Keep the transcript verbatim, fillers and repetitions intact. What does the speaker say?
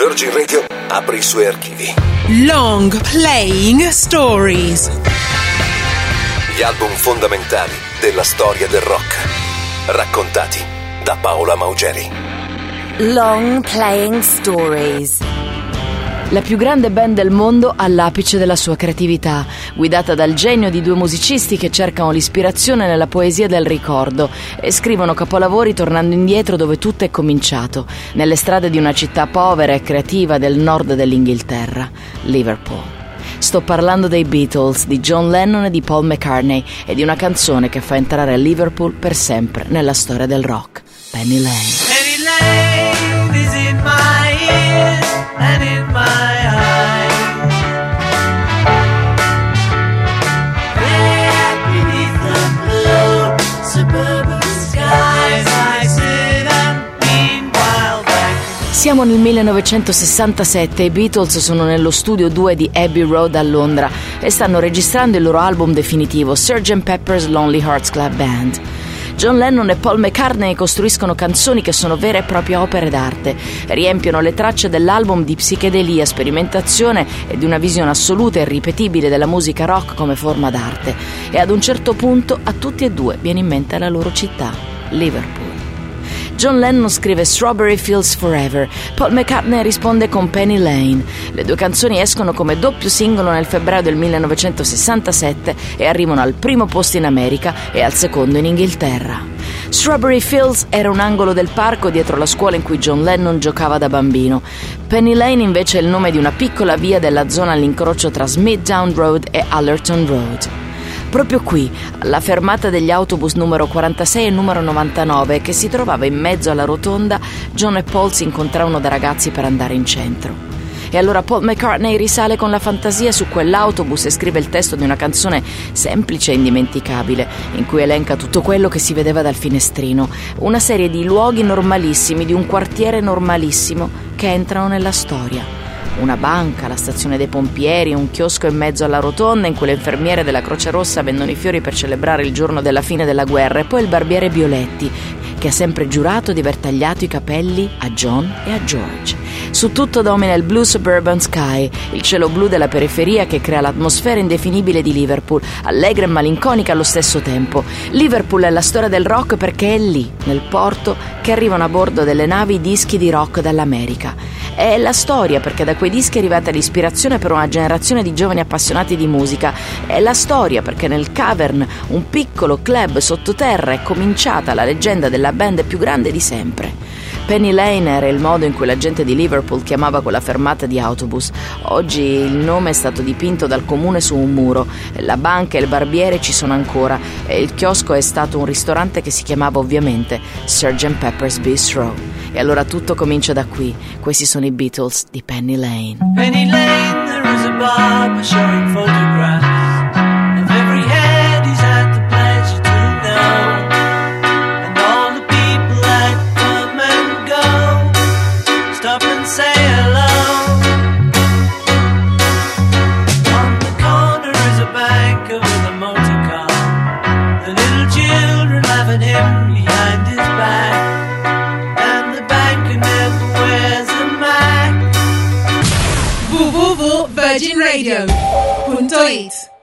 Virgin Radio apre i suoi archivi. Long Playing Stories. Gli album fondamentali della storia del rock, raccontati da Paola Maugeri. Long Playing Stories. La più grande band del mondo all'apice della sua creatività, guidata dal genio di due musicisti che cercano l'ispirazione nella poesia del ricordo e scrivono capolavori tornando indietro dove tutto è cominciato, nelle strade di una città povera e creativa del nord dell'Inghilterra, Liverpool. Sto parlando dei Beatles, di John Lennon e di Paul McCartney e di una canzone che fa entrare Liverpool per sempre nella storia del rock, Penny Lane. Penny Lane is in my ears and in my eyes. There beneath the blue suburban skies I sit and meanwhile back. Siamo nel millenovecentosessantasette e i Beatles sono nello studio due di Abbey Road a Londra e stanno registrando il loro album definitivo, sergeant Pepper's Lonely Hearts Club Band. John Lennon e Paul McCartney costruiscono canzoni che sono vere e proprie opere d'arte, riempiono le tracce dell'album di psichedelia, sperimentazione e di una visione assoluta e irripetibile della musica rock come forma d'arte. E ad un certo punto a tutti e due viene in mente la loro città, Liverpool. John Lennon scrive Strawberry Fields Forever, Paul McCartney risponde con Penny Lane. Le due canzoni escono come doppio singolo nel febbraio del millenovecentosessantasette e arrivano al primo posto in America e al secondo in Inghilterra. Strawberry Fields era un angolo del parco dietro la scuola in cui John Lennon giocava da bambino. Penny Lane invece è il nome di una piccola via della zona all'incrocio tra Smithdown Road e Allerton Road. Proprio qui, alla fermata degli autobus numero quarantasei e numero novantanove, che si trovava in mezzo alla rotonda, John e Paul si incontrarono da ragazzi per andare in centro. E allora Paul McCartney risale con la fantasia su quell'autobus e scrive il testo di una canzone semplice e indimenticabile, in cui elenca tutto quello che si vedeva dal finestrino, una serie di luoghi normalissimi, di un quartiere normalissimo, che entrano nella storia. Una banca, la stazione dei pompieri, un chiosco in mezzo alla rotonda in cui le infermiere della Croce Rossa vendono i fiori per celebrare il giorno della fine della guerra e poi il barbiere Bioletti, che ha sempre giurato di aver tagliato i capelli a John e a George. Su tutto domina il blue suburban sky, il cielo blu della periferia che crea l'atmosfera indefinibile di Liverpool, allegra e malinconica allo stesso tempo. Liverpool è la storia del rock perché è lì, nel porto, che arrivano a bordo delle navi i dischi di rock dall'America. È la storia perché da quei dischi è arrivata l'ispirazione per una generazione di giovani appassionati di musica. È la storia perché nel Cavern, un piccolo club sottoterra, è cominciata la leggenda della band più grande di sempre. Penny Lane era il modo in cui la gente di Liverpool chiamava quella fermata di autobus. Oggi il nome è stato dipinto dal comune su un muro. La banca e il barbiere ci sono ancora e il chiosco è stato un ristorante che si chiamava ovviamente sergeant Pepper's Bistro. E allora tutto comincia da qui. Questi sono i Beatles di Penny Lane. Penny Lane, there is a bar showing photographs. Virgin Radio punto it